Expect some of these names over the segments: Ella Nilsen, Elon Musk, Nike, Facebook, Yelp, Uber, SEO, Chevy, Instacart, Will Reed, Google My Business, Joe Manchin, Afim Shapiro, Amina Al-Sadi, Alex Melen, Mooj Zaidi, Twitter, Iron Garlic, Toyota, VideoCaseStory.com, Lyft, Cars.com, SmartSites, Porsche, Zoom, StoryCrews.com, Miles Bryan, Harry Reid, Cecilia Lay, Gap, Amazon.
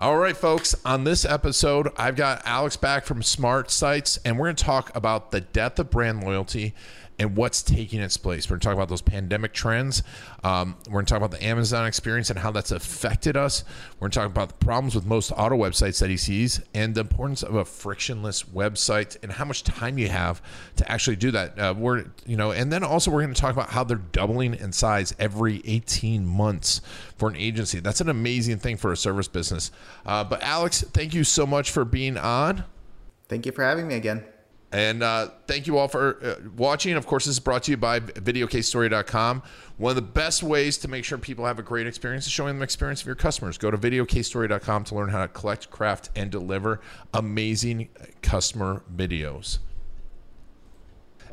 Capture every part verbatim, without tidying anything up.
All right, folks, on this episode, I've got Alex back from Smart Sites, and we're going to talk about the death of brand loyalty and what's taking its place. We're going to talk about those pandemic trends. Um, we're going to talk about the Amazon experience and how that's affected us. We're going to talk about the problems with most auto websites that he sees and the importance of a frictionless website and how much time you have to actually do that. Uh, we're, you know, and then also we're going to talk about how they're doubling in size every eighteen months for an agency. That's an amazing thing for a service business. Uh, but Alex, thank you so much for being on. Thank you for having me again. And uh, thank you all for uh, watching. Of course, this is brought to you by video case story dot com. One of the best ways to make sure people have a great experience is showing them the experience of your customers. Go to video case story dot com to learn how to collect, craft, and deliver amazing customer videos.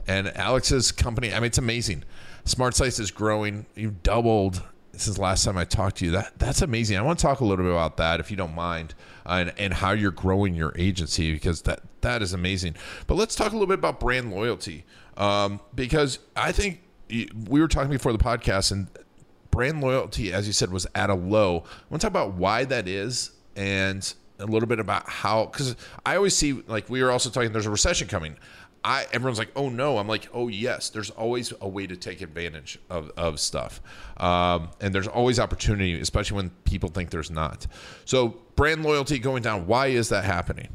And Alex's company, I mean, it's amazing. SmartSites is growing. You've doubled since last time I talked to you. That that's amazing. I want to talk a little bit about that, if you don't mind, uh, and, and how you're growing your agency, because that that is amazing. But let's talk a little bit about brand loyalty, um, because I think we were talking before the podcast, and brand loyalty, as you said, was at a low. I want to talk about why that is and a little bit about how, because I always see, like we were also talking, there's a recession coming. I, everyone's like, oh no. I'm like, oh yes, there's always a way to take advantage of, of stuff. Um, and there's always opportunity, especially when people think there's not. So brand loyalty going down, why is that happening?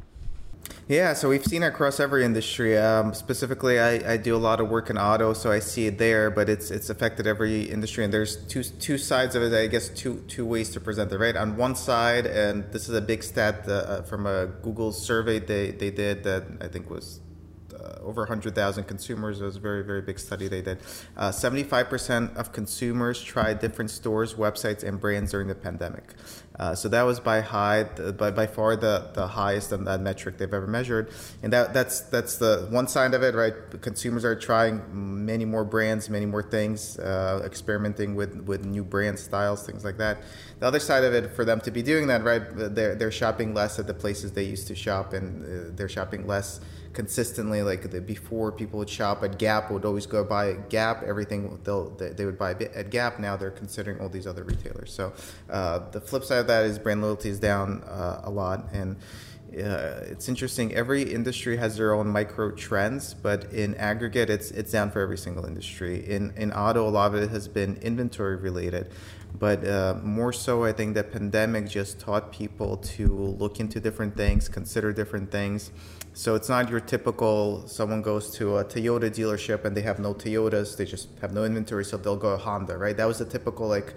Yeah, so we've seen it across every industry. Um, specifically, I, I do a lot of work in auto, so I see it there, but it's it's affected every industry. And there's two two sides of it, I guess, two two ways to present it, right? On one side, and this is a big stat uh, from a Google survey they, they did that I think was Uh, over one hundred thousand consumers. It was a very, very big study they did. Uh, seventy-five percent of consumers tried different stores, websites, and brands during the pandemic. Uh, so that was by high, the, by, by far the, the highest on that metric they've ever measured. And that that's that's the one side of it, right? Consumers are trying many more brands, many more things, uh, experimenting with, with new brand styles, things like that. The other side of it, for them to be doing that, right, they're, they're shopping less at the places they used to shop, and uh, they're shopping less consistently. Like the, before, people would shop at Gap, would always go buy Gap, everything they'll, they, they would buy at Gap. Now they're considering all these other retailers. So uh, the flip side of that is brand loyalty is down uh, a lot. And uh, it's interesting, every industry has their own micro trends, but in aggregate, it's it's down for every single industry. In, in auto, a lot of it has been inventory related. But uh, more so, I think the pandemic just taught people to look into different things, consider different things. So it's not your typical, someone goes to a Toyota dealership and they have no Toyotas, they just have no inventory, so they'll go to Honda, right? That was the typical, like,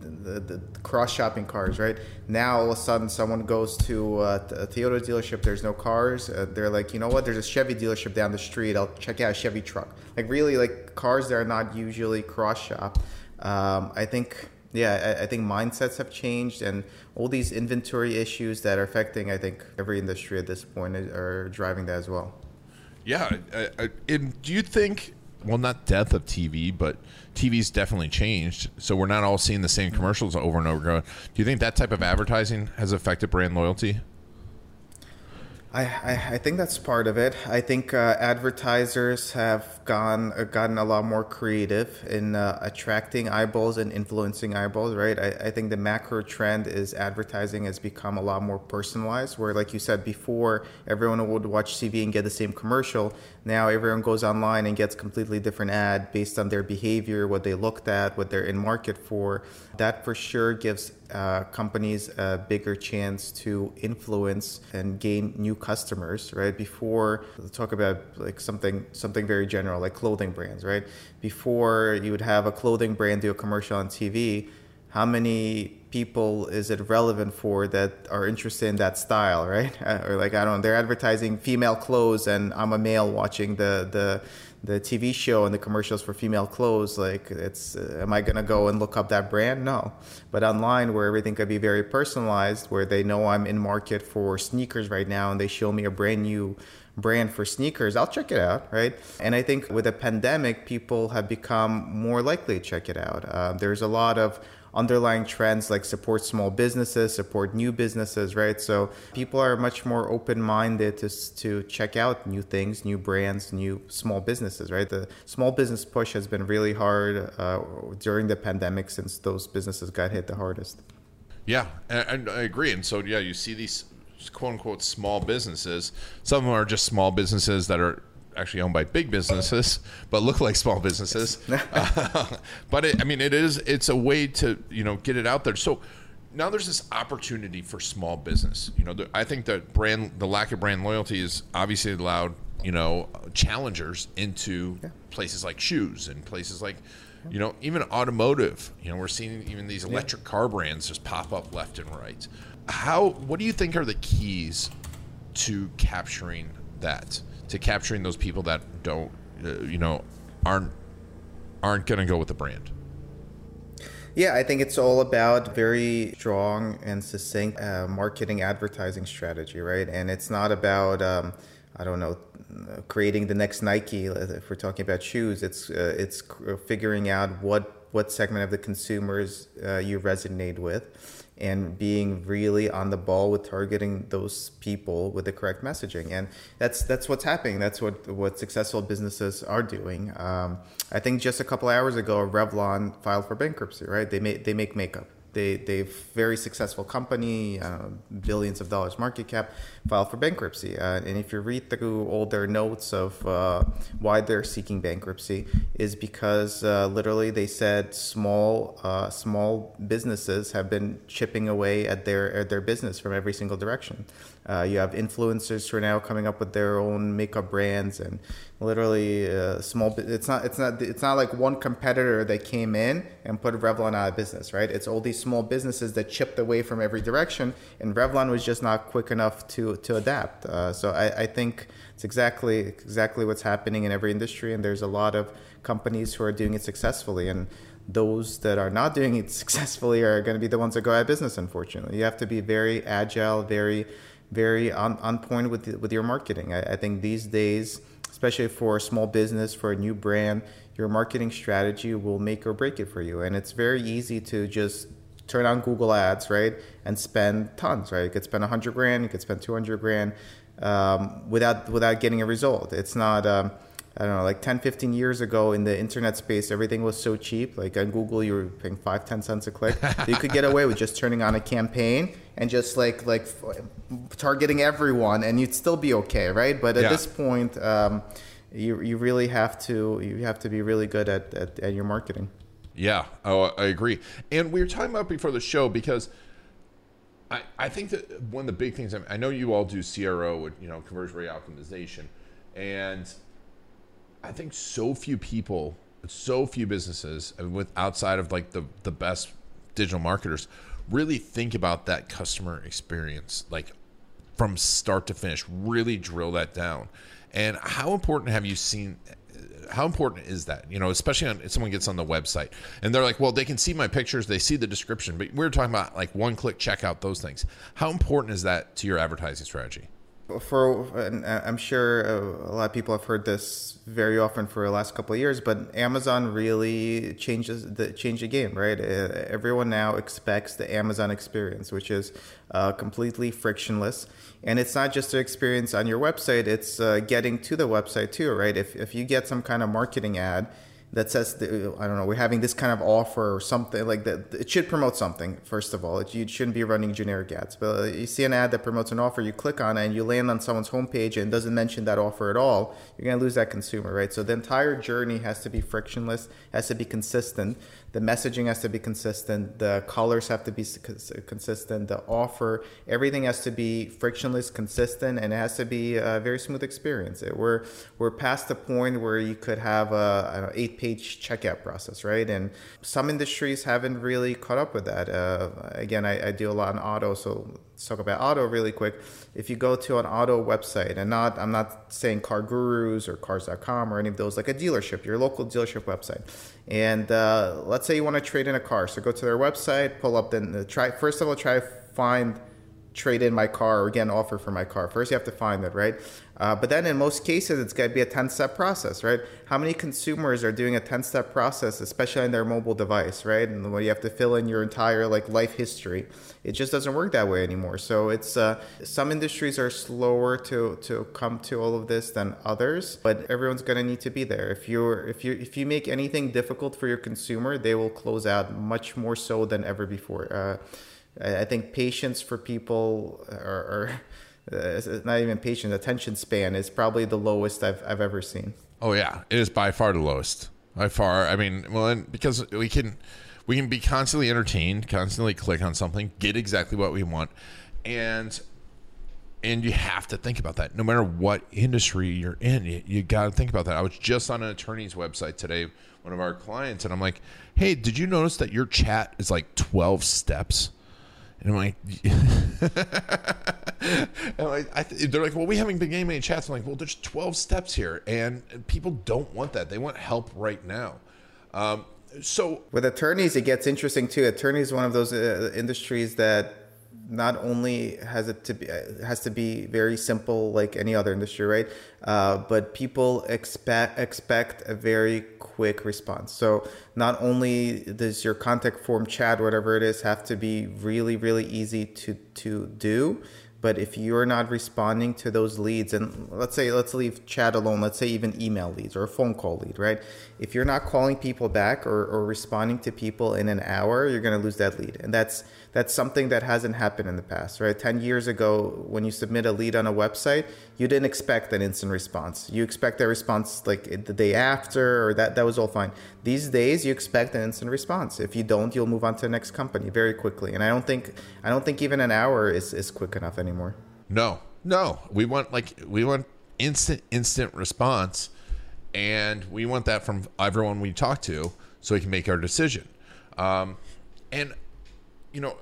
the, the, the cross-shopping cars, right? Now, all of a sudden, someone goes to a, a Toyota dealership, there's no cars. Uh, they're like, you know what, there's a Chevy dealership down the street, I'll check out a Chevy truck. Like, really, like, cars that are not usually cross-shop. Um, I think... Yeah, I, I think mindsets have changed, and all these inventory issues that are affecting, I think, every industry at this point are driving that as well. Yeah. I, I, and do you think, well, not death of T V, but T V's definitely changed. So we're not all seeing the same commercials over and over. Do you think that type of advertising has affected brand loyalty? I, I, I think that's part of it. I think uh, advertisers have gone uh, gotten a lot more creative in uh, attracting eyeballs and influencing eyeballs, right? I, I think the macro trend is advertising has become a lot more personalized, where, like you said before, everyone would watch T V and get the same commercial. Now everyone goes online and gets completely different ad based on their behavior, what they looked at, what they're in market for. That for sure gives Uh, companies a bigger chance to influence and gain new customers, right? Before, let's talk about like something something very general, like clothing brands, right? Before, you would have a clothing brand do a commercial on T V. How many people is it relevant for that are interested in that style, right? Or like, I don't know, they're advertising female clothes, and I'm a male watching the the the T V show and the commercials for female clothes. Like, it's uh, am I gonna go and look up that brand? No. But online, where everything could be very personalized, where they know I'm in market for sneakers right now, and they show me a brand new brand for sneakers, I'll check it out, right? And I think with the pandemic, people have become more likely to check it out. Uh, there's a lot of underlying trends like support small businesses, support new businesses, right? So people are much more open-minded to to check out new things, new brands, new small businesses, right? The small business push has been really hard uh, during the pandemic since those businesses got hit the hardest. Yeah, and I agree. And so, yeah, you see these quote-unquote small businesses. Some of them are just small businesses that are actually owned by big businesses, but look like small businesses. uh, but it, I mean, it is, it's a way to, you know, get it out there. So now there's this opportunity for small business. You know, the, I think that brand, the lack of brand loyalty has obviously allowed, you know, challengers into yeah. places like shoes and places like, you know, even automotive. You know, we're seeing even these electric yeah. car brands just pop up left and right. How, what do you think are the keys to capturing that? To capturing those people that don't, uh, you know, aren't aren't going to go with the brand? Yeah, I think it's all about very strong and succinct uh, marketing advertising strategy, right? And it's not about, um, I don't know, creating the next Nike. If we're talking about shoes, it's uh, it's figuring out what what segment of the consumers uh, you resonate with, and being really on the ball with targeting those people with the correct messaging. And that's that's what's happening. That's what, what successful businesses are doing. Um, I think just a couple hours ago, Revlon filed for bankruptcy, right? They make, they make makeup. They, they've very successful company, uh, billions of dollars market cap, filed for bankruptcy. Uh, and if you read through all their notes of uh, why they're seeking bankruptcy, is because uh, literally they said small uh, small businesses have been chipping away at their at their business from every single direction. Uh, you have influencers who are now coming up with their own makeup brands, and literally uh, small. It's not. It's not. It's not like one competitor that came in and put Revlon out of business, right? It's all these small businesses that chipped away from every direction, and Revlon was just not quick enough to to adapt. Uh, so I, I think it's exactly exactly what's happening in every industry, and there's a lot of companies who are doing it successfully, and those that are not doing it successfully are going to be the ones that go out of business. Unfortunately, you have to be very agile, very. very on, on point with with your marketing. I, I think these days, especially for a small business, for a new brand, your marketing strategy will make or break it for you. And it's very easy to just turn on Google Ads, right? And spend tons, right? You could spend a hundred grand, you could spend two hundred grand, um, without, without getting a result. It's not, um, I don't know, like ten, fifteen years ago in the internet space, everything was so cheap. Like on Google, you were paying five, ten cents a click. You could get away with just turning on a campaign and just like like targeting everyone, and you'd still be okay, right? But at yeah. this point, um, you you really have to you have to be really good at, at at your marketing. Yeah, oh, I agree. And we were talking about before the show because I I think that one of the big things, I know you all do C R O, you know, conversion rate optimization, and I think so few people, so few businesses with outside of like the, the best digital marketers really think about that customer experience, like from start to finish, really drill that down. And how important have you seen, how important is that? You know, especially on, if someone gets on the website and they're like, well, they can see my pictures, they see the description, but we're talking about like one click checkout, those things. How important is that to your advertising strategy? For, and I'm sure a lot of people have heard this very often for the last couple of years, but Amazon really changes the change the game, right? Everyone now expects the Amazon experience, which is uh, completely frictionless, and it's not just the experience on your website; it's uh, getting to the website too, right? If if you get some kind of marketing ad that says, the, I don't know, we're having this kind of offer or something like that, it should promote something, first of all. It, you shouldn't be running generic ads. But you see an ad that promotes an offer, you click on it, and you land on someone's homepage and doesn't mention that offer at all, you're going to lose that consumer, right? So the entire journey has to be frictionless, has to be consistent. The messaging has to be consistent. The colors have to be consistent. The offer, everything has to be frictionless, consistent, and it has to be a very smooth experience. It, we're, we're past the point where you could have a, I don't know, eight page checkout process, right? And some industries haven't really caught up with that. Uh, again, I, I do a lot in auto, so let's talk about auto really quick. If you go to an auto website, and not, I'm not saying CarGurus or Cars dot com or any of those, like a dealership, your local dealership website. And uh, let's say you want to trade in a car. So go to their website, pull up, then try, first of all, try find trade in my car or get an offer for my car. First, you have to find it, right? Uh, but then in most cases, it's going to be a ten-step process, right? How many consumers are doing a ten-step process, especially on their mobile device, right? And where you have to fill in your entire like life history. It just doesn't work that way anymore. So it's uh, some industries are slower to to come to all of this than others, but everyone's going to need to be there. If you're if you if you make anything difficult for your consumer, they will close out much more so than ever before. Uh, I think patience for people are. are Uh, not even patient, attention span is probably the lowest I've I've ever seen. Oh yeah, it is by far the lowest. By far, I mean, well, and because we can we can be constantly entertained, constantly click on something, get exactly what we want, and and you have to think about that. No matter what industry you're in, you, you got to think about that. I was just on an attorney's website today, one of our clients, and I'm like, hey, did you notice that your chat is like twelve steps? And I'm like, and like I th- they're like, well, we haven't been getting many chats. I'm like, well, there's twelve steps here, and, and people don't want that. They want help right now. Um, so with attorneys, it gets interesting too. Attorneys is one of those uh, industries that not only has it to be uh, has to be very simple, like any other industry, right? Uh, but people expect expect a very quick response. So not only does your contact form, chat, whatever it is, have to be really, really easy to to do, but if you're not responding to those leads, and let's say let's leave chat alone, let's say even email leads or a phone call lead, right? If you're not calling people back or, or responding to people in an hour, you're going to lose that lead. And that's that's something that hasn't happened in the past, right? ten years ago, when you submit a lead on a website, you didn't expect an instant response. You expect a response like the day after, or that, that was all fine. These days, you expect an instant response. If you don't, you'll move on to the next company very quickly. And I don't think I don't think even an hour is, is quick enough anymore. No, no. We want like we want instant, instant response. And we want that from everyone we talk to so we can make our decision. Um, and, you know,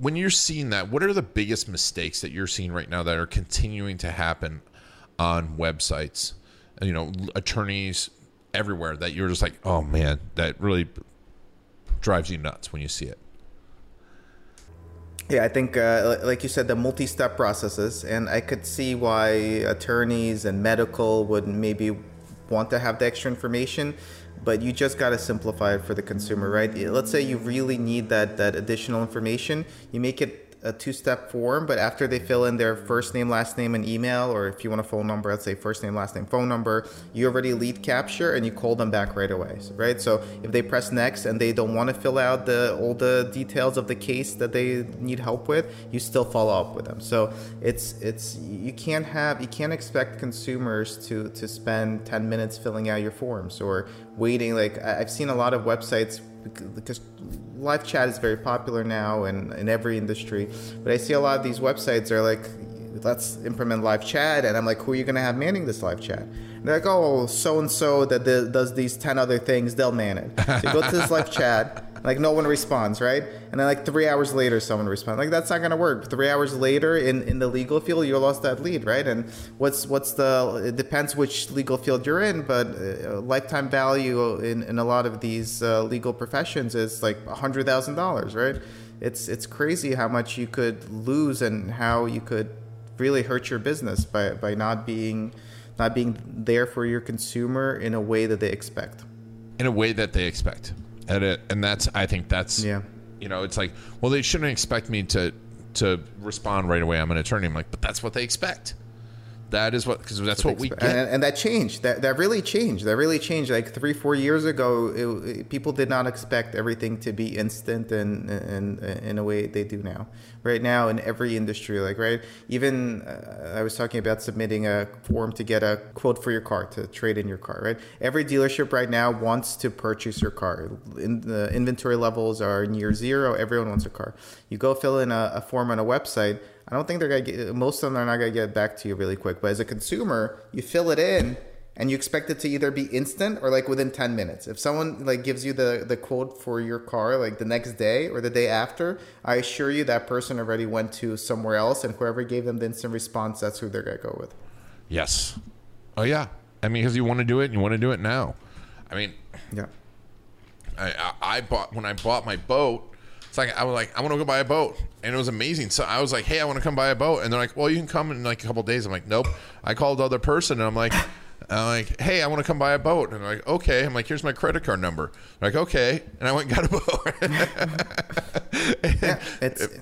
when you're seeing that, what are the biggest mistakes that you're seeing right now that are continuing to happen on websites? You know, attorneys everywhere that you're just like, oh, man, that really drives you nuts when you see it. Yeah, I think, uh, like you said, the multi-step processes. And I could see why attorneys and medical would maybe want to have the extra information, but you just got to simplify it for the consumer, right? Let's say you really need that, that additional information. You make it a two-step form, but after they fill in their first name, last name, and email, or if you want a phone number, let's say first name, last name, phone number, you already lead capture and you call them back right away, right? So if they press next and they don't want to fill out the all the details of the case that they need help with, you still follow up with them. So it's it's you can't have you can't expect consumers to to spend ten minutes filling out your forms or waiting. Like I've seen a lot of websites, because live chat is very popular now and in every industry, but I see a lot of these websites are like, let's implement live chat, and I'm like, who are you going to have manning this live chat? And they're like, oh, so and so that does these ten other things, they'll man it. So you go to this live chat, like no one responds, right? And then like three hours later, someone responds. Like that's not going to work. Three hours later in, in the legal field, you lost that lead, right? And what's what's the, it depends which legal field you're in, but uh, lifetime value in, in a lot of these uh, legal professions is like one hundred thousand dollars, right? It's it's crazy how much you could lose and how you could really hurt your business by, by not being not being there for your consumer in a way that they expect. In a way that they expect. And, it, and that's, I think that's, yeah. You know, it's like, well, they shouldn't expect me to to respond right away. I'm an attorney. I'm like, but that's what they expect. That is what, because that's, that's what, what we get. And, and that changed. That that really changed. That really changed. Like three, four years ago, it, it, people did not expect everything to be instant and in, in, in a way they do now. Right now in every industry, like, right, even uh, I was talking about submitting a form to get a quote for your car, to trade in your car, right? Every dealership right now wants to purchase your car. In, the inventory levels are near zero. Everyone wants a car. You go fill in a, a form on a website. I don't think they're going to get, most of them are not going to get back to you really quick. But as a consumer, you fill it in and you expect it to either be instant or like within ten minutes. If someone like gives you the, the quote for your car like the next day or the day after, I assure you that person already went to somewhere else, and whoever gave them the instant response, that's who they're going to go with. Yes. Oh, yeah. I mean, because you want to do it and you want to do it now. I mean, yeah. I, I bought, when I bought my boat, like I was like, I want to go buy a boat, and it was amazing. So I was like, hey, I want to come buy a boat, and they're like, well, you can come in like a couple of days. I'm like, nope. I called the other person, and I'm like, I'm like, hey, I want to come buy a boat, and they're like, okay. I'm like, here's my credit card number. They're like, okay, and I went and got a boat. Yeah, it's, it,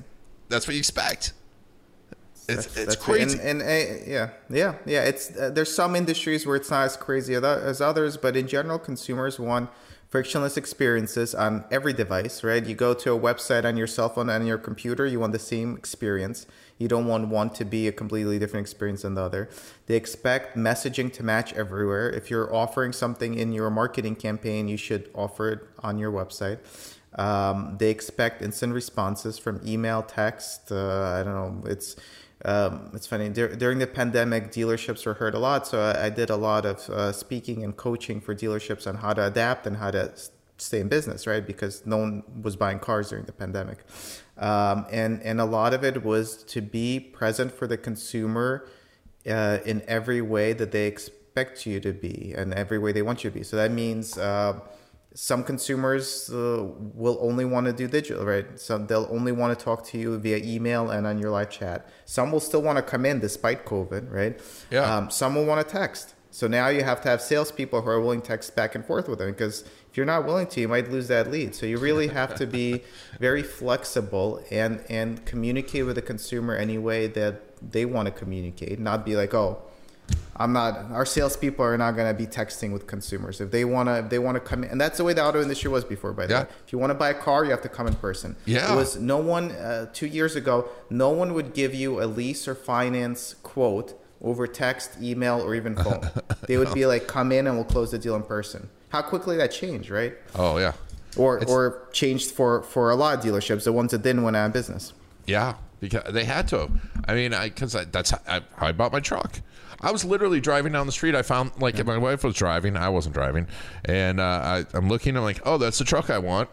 that's what you expect. It's that's, it's that's crazy, and, and uh, yeah, yeah, yeah. It's uh, there's some industries where it's not as crazy as others, but in general, consumers want frictionless experiences on every device, right? You go to a website on your cell phone and on your computer, you want the same experience. You don't want one to be a completely different experience than the other. They expect messaging to match everywhere. If you're offering something in your marketing campaign, you should offer it on your website. Um, they expect instant responses from email, text. Uh, I don't know. It's Um, it's funny. Dur- during the pandemic, dealerships were hurt a lot. So I, I did a lot of uh, speaking and coaching for dealerships on how to adapt and how to s- stay in business, right? Because no one was buying cars during the pandemic. Um, and, and a lot of it was to be present for the consumer uh, in every way that they expect you to be and every way they want you to be. So that means uh, some consumers uh, will only want to do digital, right? So they'll only want to talk to you via email and on your live chat. Some will still want to come in despite COVID, right? Yeah. Um, some will want to text. So now you have to have salespeople who are willing to text back and forth with them, because if you're not willing to, you might lose that lead. So you really have to be very flexible and, and communicate with the consumer any way that they want to communicate, not be like, oh, I'm not, our salespeople are not going to be texting with consumers. If they want to, if they want to come in, and that's the way the auto industry was before, by the yeah. way. If you want to buy a car, you have to come in person. Yeah. It was no one, uh, two years ago, no one would give you a lease or finance quote over text, email, or even phone. They would no. be like, come in and we'll close the deal in person. How quickly that changed, right? Oh yeah. Or, it's... or changed for, for a lot of dealerships, the ones that didn't went out of business. Yeah. Because they had to. I mean, I, cause I, that's how I, how I bought my truck. I was literally driving down the street. I found, like, yeah. my wife was driving. I wasn't driving. And uh, I, I'm looking. I'm like, oh, that's the truck I want.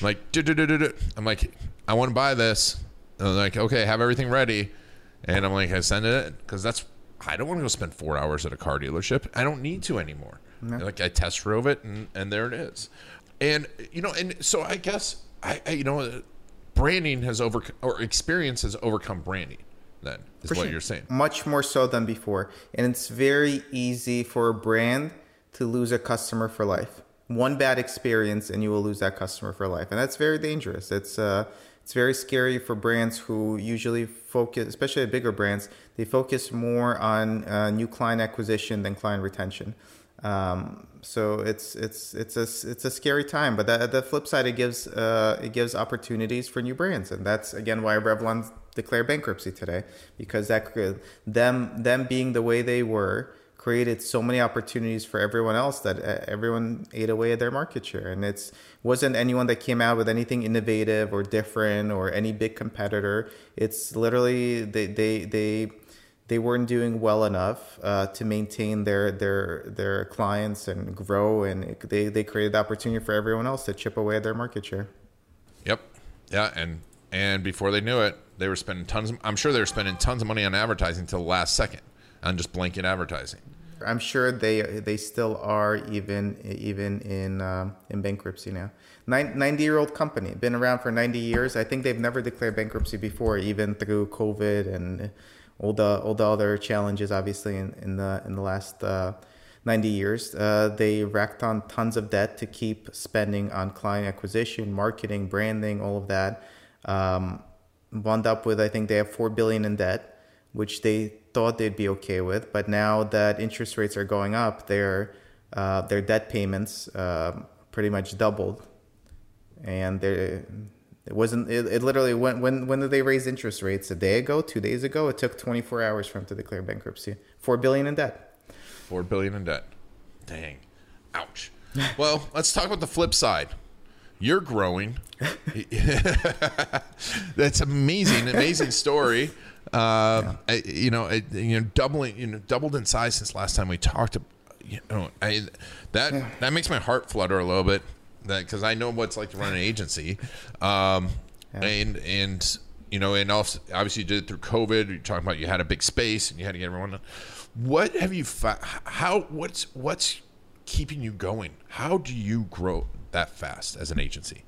I'm like, do, do, do, do, do. I'm like, I want to buy this. And I'm like, okay, have everything ready. And I'm like, I send it. Because that's, I don't want to go spend four hours at a car dealership. I don't need to anymore. No. Like, I test drove it, and, and there it is. And, you know, and so I guess, I, I you know, branding has over or experience has overcome branding. Then is for what sure. you're saying. Much more so than before. And it's very easy for a brand to lose a customer for life. One bad experience and you will lose that customer for life. And that's very dangerous. It's uh, it's very scary for brands who usually focus, especially bigger brands, they focus more on uh, new client acquisition than client retention. Um, so it's it's it's a it's a scary time, but that, the flip side, it gives uh, it gives opportunities for new brands, and that's again why Revlon declared bankruptcy today, because that them them being the way they were created so many opportunities for everyone else that everyone ate away at their market share, and it's wasn't anyone that came out with anything innovative or different or any big competitor. It's literally they they they. They weren't doing well enough uh, to maintain their their their clients and grow, and they, they created the opportunity for everyone else to chip away at their market share. Yep. Yeah, and and before they knew it, they were spending tons of, I'm sure they were spending tons of money on advertising till the last second, on just blanket advertising. I'm sure they they still are even even in um, in bankruptcy now. ninety-year-old company, been around for ninety years. I think they've never declared bankruptcy before, even through COVID and all the all the other challenges, obviously, in, in the in the last uh, ninety years. Uh, they racked on tons of debt to keep spending on client acquisition, marketing, branding, all of that. Um, wound up with, I think they have four billion dollars in debt, which they thought they'd be okay with. But now that interest rates are going up, their uh, their debt payments uh, pretty much doubled, and they're... It wasn't, it, it literally went, when, when did they raise interest rates? A day ago, two days ago? It took twenty-four hours for them to declare bankruptcy. Four billion in debt. Four billion in debt. Dang. Ouch. Well, let's talk about the flip side. You're growing. That's amazing. Amazing story. Uh, yeah. I, you know, I, you know, doubling, you know, doubled in size since last time we talked. You know, I, that, yeah. that makes my heart flutter a little bit. That because I know what it's like to run an agency, um, yeah. and and you know, and also, obviously you did it through COVID. You're talking about you had a big space and you had to get everyone. What have you? Fa- how what's what's keeping you going? How do you grow that fast as an agency?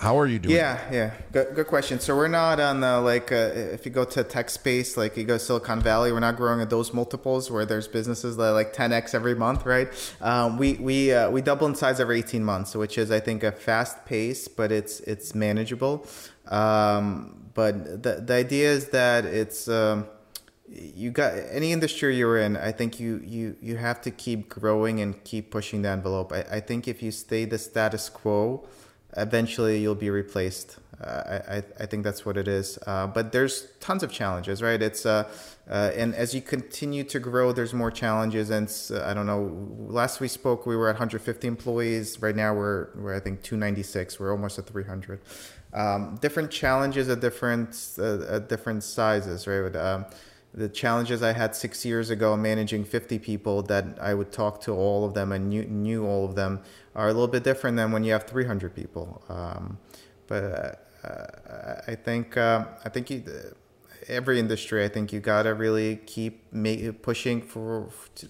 How are you doing? Yeah, yeah. Good, good question. So we're not on the, like, uh, if you go to tech space, like you go to Silicon Valley, we're not growing at those multiples where there's businesses that are like ten X every month, right? Um, we we uh, we double in size every eighteen months, which is, I think, a fast pace, but it's it's manageable. Um, but the the idea is that it's um, you got any industry you're in, I think you you you have to keep growing and keep pushing the envelope. I, I think if you stay the status quo, eventually you'll be replaced. Uh, I, I think that's what it is. Uh, but there's tons of challenges, right? It's uh, uh, and as you continue to grow, there's more challenges. And uh, I don't know, last we spoke, we were at one hundred fifty employees. Right now we're, we're I think, two ninety-six. We're almost at three hundred. Um, different challenges at different, uh, at different sizes, right? But, um, the challenges I had six years ago managing fifty people that I would talk to all of them and knew, knew all of them are a little bit different than when you have three hundred people. Um, but uh, I think uh, I think you, every industry, I think you gotta really keep make, pushing for to,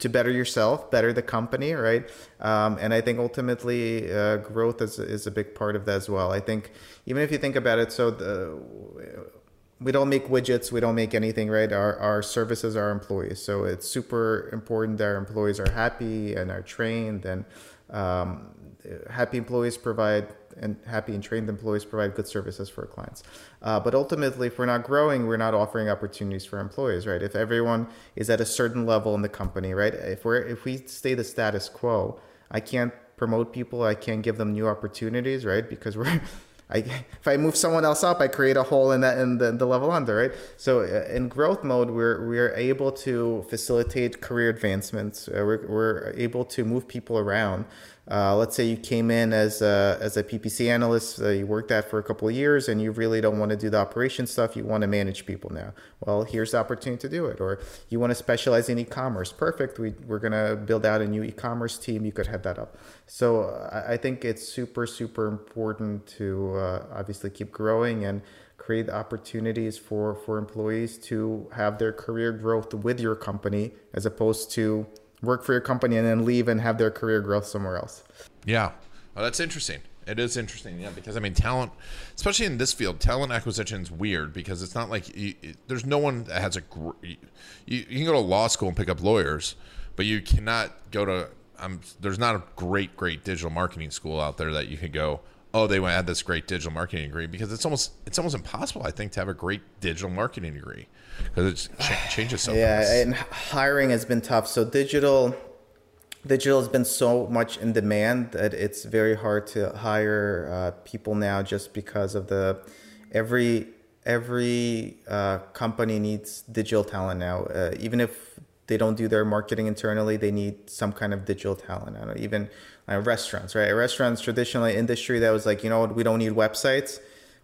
to better yourself, better the company, right? Um, and I think ultimately uh, growth is is a big part of that as well. I think even if you think about it, so the. We don't make widgets. We don't make anything, right? Our our services are employees. So it's super important that our employees are happy and are trained. And um, happy employees provide, and happy and trained employees provide good services for our clients. Uh, but ultimately, if we're not growing, we're not offering opportunities for employees, right? If everyone is at a certain level in the company, right? If we're if we stay the status quo, I can't promote people. I can't give them new opportunities, right? Because we're I, if I move someone else up, I create a hole in that in the, the level under, right? So in growth mode, we're we're able to facilitate career advancements. Uh, we're we're able to move people around. Uh, let's say you came in as a, as a P P C analyst, uh, you worked at for a couple of years and you really don't want to do the operation stuff. You want to manage people now. Well, here's the opportunity to do it. Or you want to specialize in e-commerce. Perfect. We, we're going to build out a new e-commerce team. You could head that up. So uh, I think it's super, super important to uh, obviously keep growing and create opportunities for, for employees to have their career growth with your company as opposed to work for your company and then leave and have their career growth somewhere else. Yeah. Well, that's interesting. It is interesting. Yeah. Because I mean, talent, especially in this field, talent acquisition is weird because it's not like you, it, there's no one that has a, you, you can go to law school and pick up lawyers, but you cannot go to, um, there's not a great, great digital marketing school out there that you could go, oh, they had this great digital marketing degree, because it's almost it's almost impossible, I think, to have a great digital marketing degree because it ch- changes so much. Yeah, and hiring has been tough. So digital digital has been so much in demand that it's very hard to hire uh, people now just because of the every every uh, company needs digital talent now, uh, even if they don't do their marketing internally. They need some kind of digital talent. I don't know, even uh, restaurants, right? Restaurants, traditionally industry that was like, you know what, we don't need websites.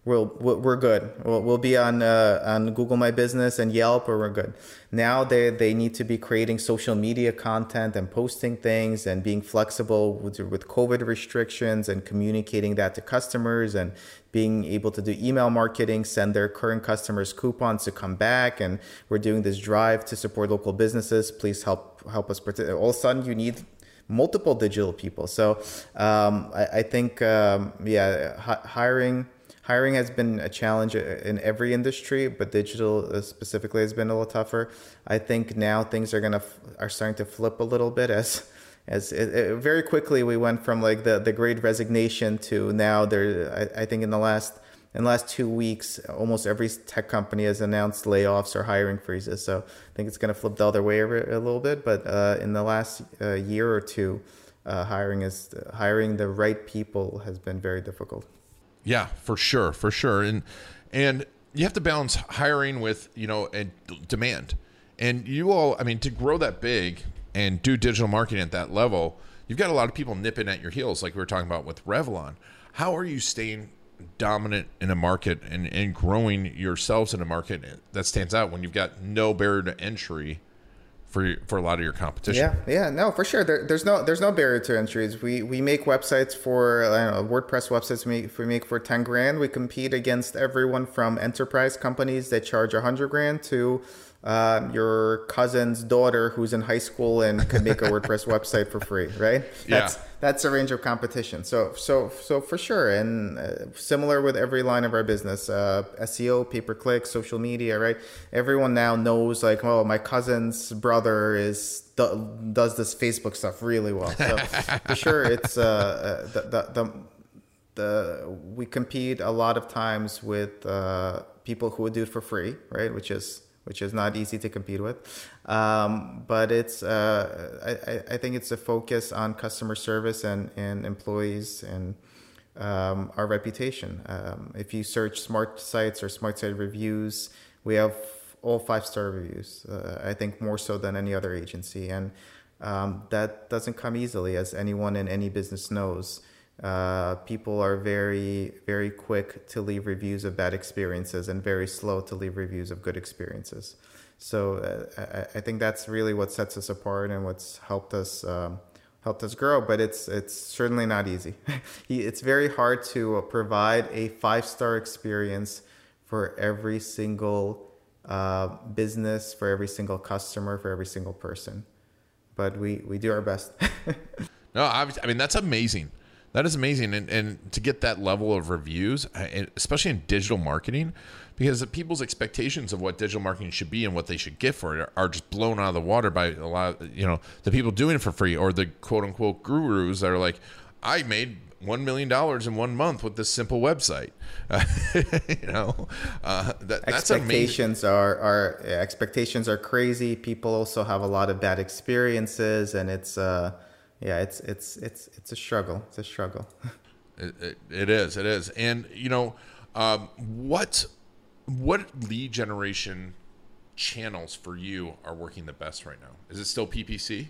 We'll, we're good. We'll, we'll be on uh, on Google My Business and Yelp, or we're good. Now they they need to be creating social media content and posting things and being flexible with, with COVID restrictions and communicating that to customers and being able to do email marketing, send their current customers coupons to come back. And we're doing this drive to support local businesses. Please help help us. Partic- All of a sudden you need multiple digital people. So um, I, I think, um, yeah, h- hiring... Hiring has been a challenge in every industry, but digital specifically has been a little tougher. I think now things are gonna are starting to flip a little bit as as it, it, very quickly we went from like the, the Great Resignation to now there. I, I think in the last in the last two weeks, almost every tech company has announced layoffs or hiring freezes. So I think it's gonna flip the other way a little bit. But uh, in the last uh, year or two, uh, hiring is hiring the right people has been very difficult. Yeah, for sure, for sure. And and you have to balance hiring with, you know, and demand. And you all, I mean, to grow that big and do digital marketing at that level, you've got a lot of people nipping at your heels, like we were talking about with Revlon. How are you staying dominant in a market and, and growing yourselves in a market that stands out when you've got no barrier to entry for for a lot of your competition? Yeah, yeah, no, for sure. There, there's no there's no barrier to entries. We we make websites for I don't know, WordPress websites. We we make for ten grand. We compete against everyone from enterprise companies that charge a hundred grand to um, your cousin's daughter who's in high school and could make a WordPress website for free, right? That's, yeah. That's a range of competition. So, so, so for sure. And uh, similar with every line of our business, uh, S E O, pay-per-click, social media, right? Everyone now knows like, oh, my cousin's brother is do- does this Facebook stuff really well. So for sure, it's uh, the, the, the, the, we compete a lot of times with uh, people who would do it for free, right? Which is, which is not easy to compete with. Um, but it's, uh, I, I think it's a focus on customer service and, and employees and um, our reputation. Um, if you search Smart Sites or Smart Site reviews, we have all five-star reviews, uh, I think more so than any other agency. And um, that doesn't come easily, as anyone in any business knows. Uh, people are very, very quick to leave reviews of bad experiences and very slow to leave reviews of good experiences. So uh, I, I think that's really what sets us apart and what's helped us um, helped us grow. But it's it's certainly not easy. It's very hard to provide a five-star experience for every single uh, business, for every single customer, for every single person. But we, we do our best. No, I mean, that's amazing. That is amazing. And, and to get that level of reviews, especially in digital marketing, because the people's expectations of what digital marketing should be and what they should get for it are just blown out of the water by a lot of, you know, the people doing it for free, or the quote unquote gurus that are like, I made one million dollars in one month with this simple website. Uh, you know, uh, that, that's expectations amazing. Are, are, expectations are crazy. People also have a lot of bad experiences, and it's, uh, yeah, it's it's it's it's a struggle. It's a struggle. it, it, it is. It is. And you know, um, what what lead generation channels for you are working the best right now? Is it still P P C?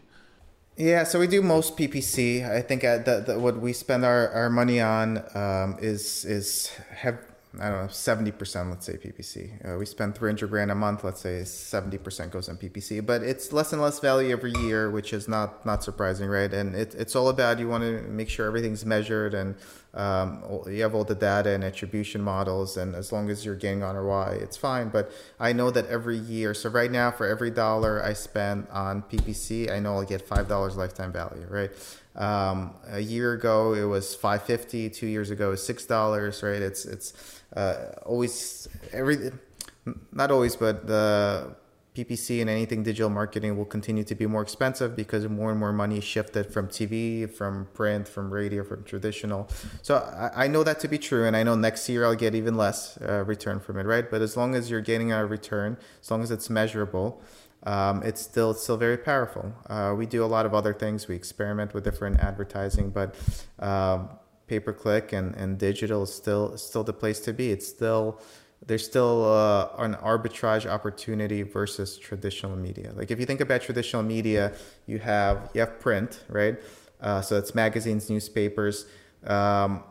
Yeah, so we do most P P C. I think at the, the, what we spend our, our money on um, is is have I don't know seventy percent. Let's say P P C. Uh, we spend three hundred grand a month. Let's say seventy percent goes on P P C, but it's less and less value every year, which is not not surprising, right? And it, it's all about, you want to make sure everything's measured and um, you have all the data and attribution models. And as long as you're getting on R O I, it's fine. But I know that every year. So right now, for every dollar I spend on P P C, I know I'll get five dollars lifetime value, right? Um, a year ago it was five fifty, two years ago it was six dollars, right? It's, it's, uh, always every, not always, but the P P C and anything digital marketing will continue to be more expensive because more and more money shifted from T V, from print, from radio, from traditional. So I, I know that to be true. And I know next year I'll get even less, uh, return from it, right? But as long as you're getting a return, as long as it's measurable, Um, it's still it's still very powerful. Uh, we do a lot of other things. We experiment with different advertising, but um, pay-per-click and, and digital is still still the place to be. It's still there's still uh, an arbitrage opportunity versus traditional media. Like if you think about traditional media, you have you have print, right? Uh, so it's magazines, newspapers. Um,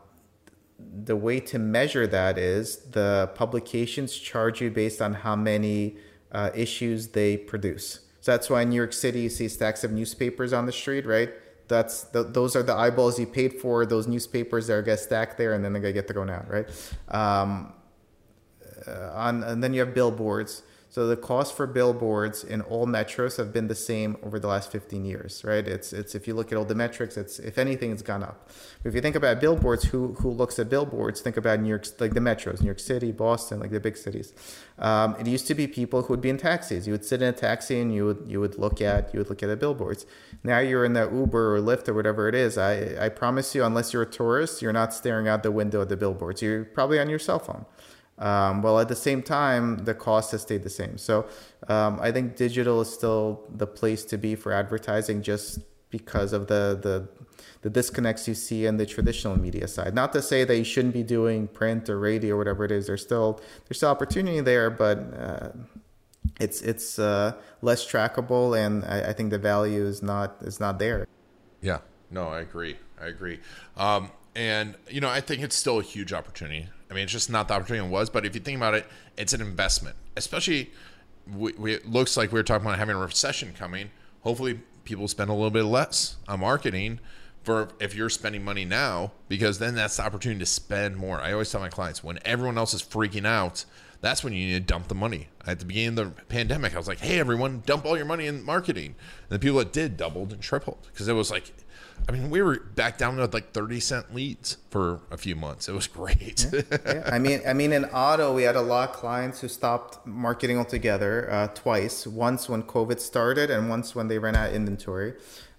the way to measure that is the publications charge you based on how many Uh, issues they produce. So that's why in New York City you see stacks of newspapers on the street, right? That's the, those are the eyeballs you paid for. Those newspapers that are gonna stack there, and then they're gonna get thrown out, right? Um, uh, on and then you have billboards. So the cost for billboards in all metros have been the same over the last fifteen years, right? It's it's if you look at all the metrics, it's if anything, it's gone up. But if you think about billboards, who who looks at billboards? Think about New York, like the metros, New York City, Boston, like the big cities. Um, it used to be people who would be in taxis. You would sit in a taxi and you would you would look at you would look at the billboards. Now you're in the Uber or Lyft or whatever it is. I I promise you, unless you're a tourist, you're not staring out the window at the billboards. You're probably on your cell phone. Um, well, at the same time, the cost has stayed the same. So um, I think digital is still the place to be for advertising, just because of the, the the disconnects you see in the traditional media side. Not to say that you shouldn't be doing print or radio or whatever it is. There's still there's still opportunity there, but uh, it's it's uh, less trackable, and I, I think the value is not is not there. Yeah, no, I agree. I agree. Um, and you know, I think it's still a huge opportunity. I mean, it's just not the opportunity it was, but if you think about it, it's an investment, especially we, we, it looks like we were talking about having a recession coming. Hopefully people spend a little bit less on marketing for if you're spending money now, because then that's the opportunity to spend more. I always tell my clients, when everyone else is freaking out, that's when you need to dump the money. At the beginning of the pandemic, I was like, hey, everyone, dump all your money in marketing. And the people that did doubled and tripled, because it was like, I mean, we were back down to like thirty cent leads for a few months. It was great. Yeah, yeah. I mean, I mean, in auto, we had a lot of clients who stopped marketing altogether uh, twice. Once when COVID started, and once when they ran out of inventory.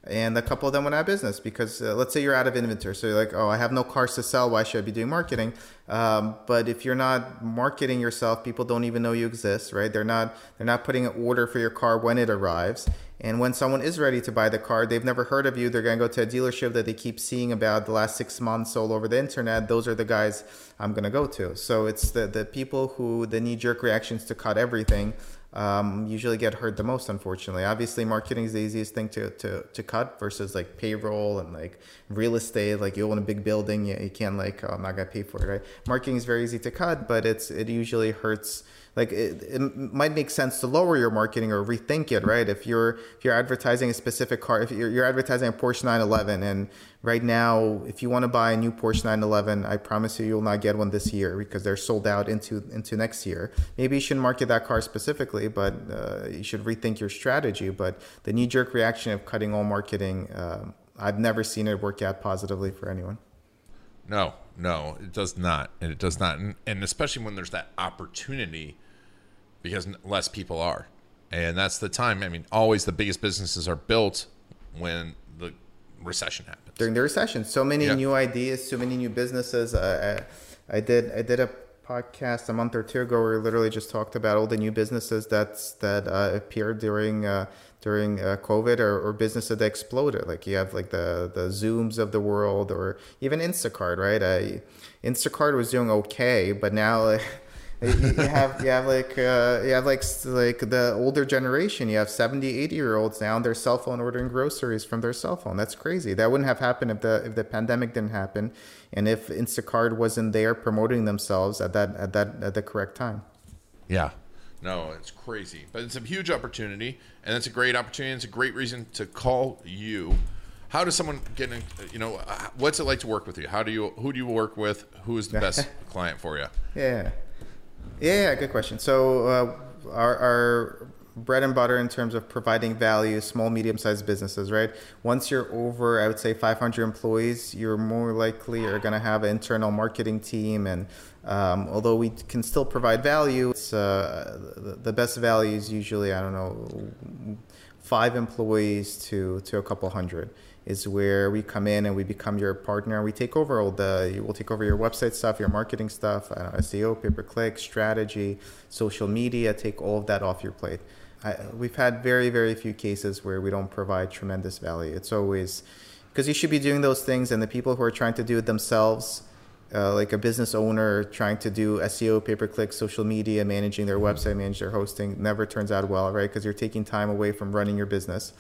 And a couple of them went out of business because uh, let's say you're out of inventory. So you're like, oh, I have no cars to sell. Why should I be doing marketing? Um, but if you're not marketing yourself, people don't even know you exist, right? They're not they're not putting an order for your car when it arrives. And when someone is ready to buy the car, they've never heard of you. They're going to go to a dealership that they keep seeing about the last six months all over the internet. Those are the guys I'm going to go to. So it's the, the people who the knee-jerk reactions to cut everything Um, usually get hurt the most, unfortunately. Obviously, marketing is the easiest thing to, to, to cut versus like payroll and like real estate. Like you own a big building, you, you can't like, oh, I'm not gonna pay for it, right? Marketing is very easy to cut, but it's it usually hurts. Like it, it might make sense to lower your marketing or rethink it, right? If you're if you're advertising a specific car, if you're, you're advertising a Porsche nine eleven, and right now, if you want to buy a new Porsche nine eleven, I promise you, you'll not get one this year because they're sold out into into next year. Maybe you shouldn't market that car specifically, but uh, you should rethink your strategy. But the knee-jerk reaction of cutting all marketing, uh, I've never seen it work out positively for anyone. No, no, it does not. And it does not. And, and especially when there's that opportunity, because less people are. And that's the time. I mean, always the biggest businesses are built when the recession happens. During the recession, so many yeah. new ideas, so many new businesses. Uh, I, I did I did a podcast a month or two ago where we literally just talked about all the new businesses that's, that uh, appeared during uh, during uh, COVID, or, or businesses that exploded. Like you have like the, the Zooms of the world, or even Instacart, right? I, Instacart was doing okay, but now... Like, you have you have like uh, you have like like the older generation. You have seventy, eighty year olds now on their cell phone ordering groceries from their cell phone. That's crazy. That wouldn't have happened if the if the pandemic didn't happen, and if Instacart wasn't there promoting themselves at that at that at the correct time. Yeah, no, it's crazy, but it's a huge opportunity, and it's a great opportunity. It's a great reason to call you. How does someone get in? You know, what's it like to work with you? How do you who do you work with? Who is the best client for you? Yeah. Yeah, good question. So uh, our, our bread and butter in terms of providing value, small, medium-sized businesses, right? Once you're over, I would say five hundred employees, you're more likely are going to have an internal marketing team. And um, although we can still provide value, it's, uh, the best value is usually, I don't know, five employees to, to a couple hundred. Is where we come in and we become your partner, and we take over all the, we'll take over your website stuff, your marketing stuff, uh, S E O, pay-per-click, strategy, social media, take all of that off your plate. I, we've had very, very few cases where we don't provide tremendous value. It's always, because you should be doing those things, and the people who are trying to do it themselves, uh, like a business owner trying to do S E O, pay-per-click, social media, managing their website, manage their hosting, never turns out well, right? Because you're taking time away from running your business.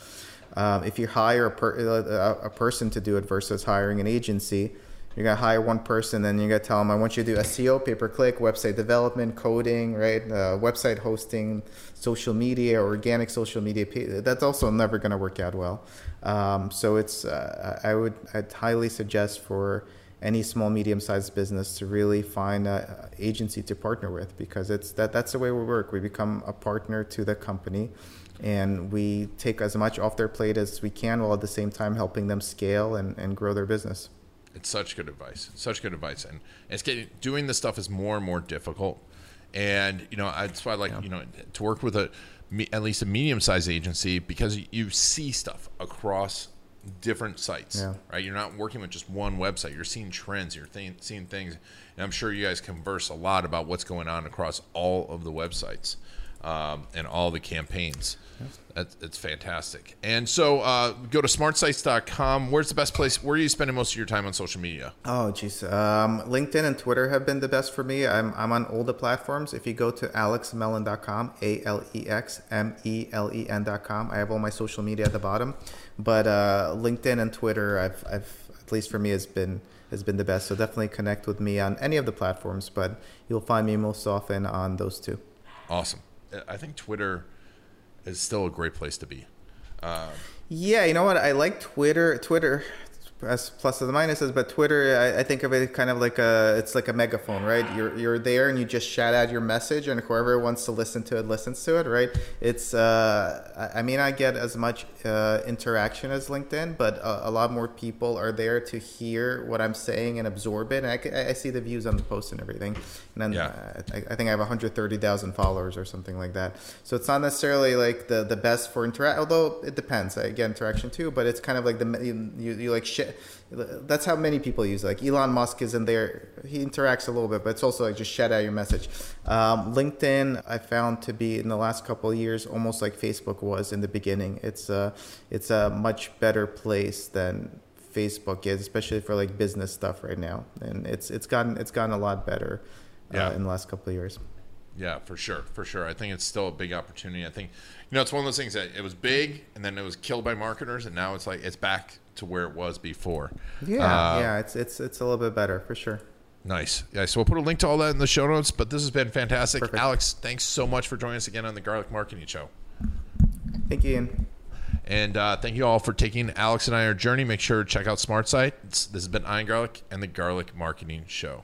Um, if you hire a, per, a person to do it versus hiring an agency, you're going to hire one person and you're going to tell them, I want you to do S E O, pay-per-click, website development, coding, right? Uh, website hosting, social media, organic social media. That's also never going to work out well. Um, so it's, uh, I would I'd highly suggest for any small, medium-sized business to really find an agency to partner with, because it's that that's the way we work. We become a partner to the company, and we take as much off their plate as we can, while at the same time helping them scale and, and grow their business. It's such good advice. It's such good advice. And it's getting, doing this stuff is more and more difficult. And, you know, that's why I like, yeah. you know, to work with a, at least a medium-sized agency, because you see stuff across different sites, yeah. right? You're not working with just one website. You're seeing trends. You're th- seeing things. And I'm sure you guys converse a lot about what's going on across all of the websites. Um, and all the campaigns. That's, it's fantastic. And so uh, go to smart sites dot com. Where's the best place? Where are you spending most of your time on social media? Oh, geez. Um, LinkedIn and Twitter have been the best for me. I'm, I'm on all the platforms. If you go to alex melen dot com, A L E X M E L E N dot com, I have all my social media at the bottom. But uh, LinkedIn and Twitter, I've, I've at least for me, has been has been the best. So definitely connect with me on any of the platforms, but you'll find me most often on those two. Awesome. I think Twitter is still a great place to be. Uh, yeah, you know what? I like Twitter. Twitter as plus or the minuses, but Twitter, I, I think of it kind of like a, it's like a megaphone, right? You're you're there and you just shout out your message, and whoever wants to listen to it listens to it, right? It's, uh, I mean, I get as much uh, interaction as LinkedIn, but a, a lot more people are there to hear what I'm saying and absorb it. And I, can, I see the views on the posts and everything. And then yeah. I, I think I have one hundred thirty thousand followers or something like that. So it's not necessarily like the, the best for interaction, although it depends. I get interaction too, but it's kind of like the you, you, you like shit. That's how many people use it. Like Elon Musk is in there. He interacts a little bit, but it's also like just shout out your message. Um, LinkedIn, I found to be in the last couple of years, almost like Facebook was in the beginning. It's a, it's a much better place than Facebook is, especially for like business stuff right now. And it's, it's gotten, it's gotten a lot better uh, yeah. in the last couple of years. Yeah, for sure. For sure. I think it's still a big opportunity. I think, you know, it's one of those things that it was big and then it was killed by marketers. And now it's like, it's back to where it was before. Yeah. Uh, yeah. It's, it's, it's a little bit better for sure. Nice. Yeah. So we'll put a link to all that in the show notes, but this has been fantastic. Perfect. Alex, thanks so much for joining us again on the Garlic Marketing Show. Thank you, Ian. And uh, thank you all for taking Alex and I on our journey. Make sure to check out SmartSites. This has been Iron Garlic and the Garlic Marketing Show.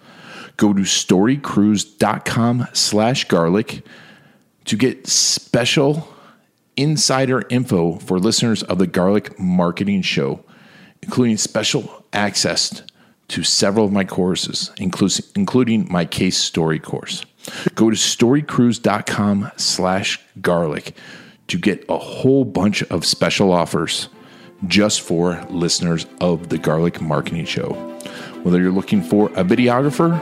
Go to story cruise dot com slash garlic to get special insider info for listeners of the Garlic Marketing Show, including special access to several of my courses, including my case story course. Go to story cruise dot com slash garlic to get a whole bunch of special offers just for listeners of the Garlic Marketing Show. Whether you're looking for a videographer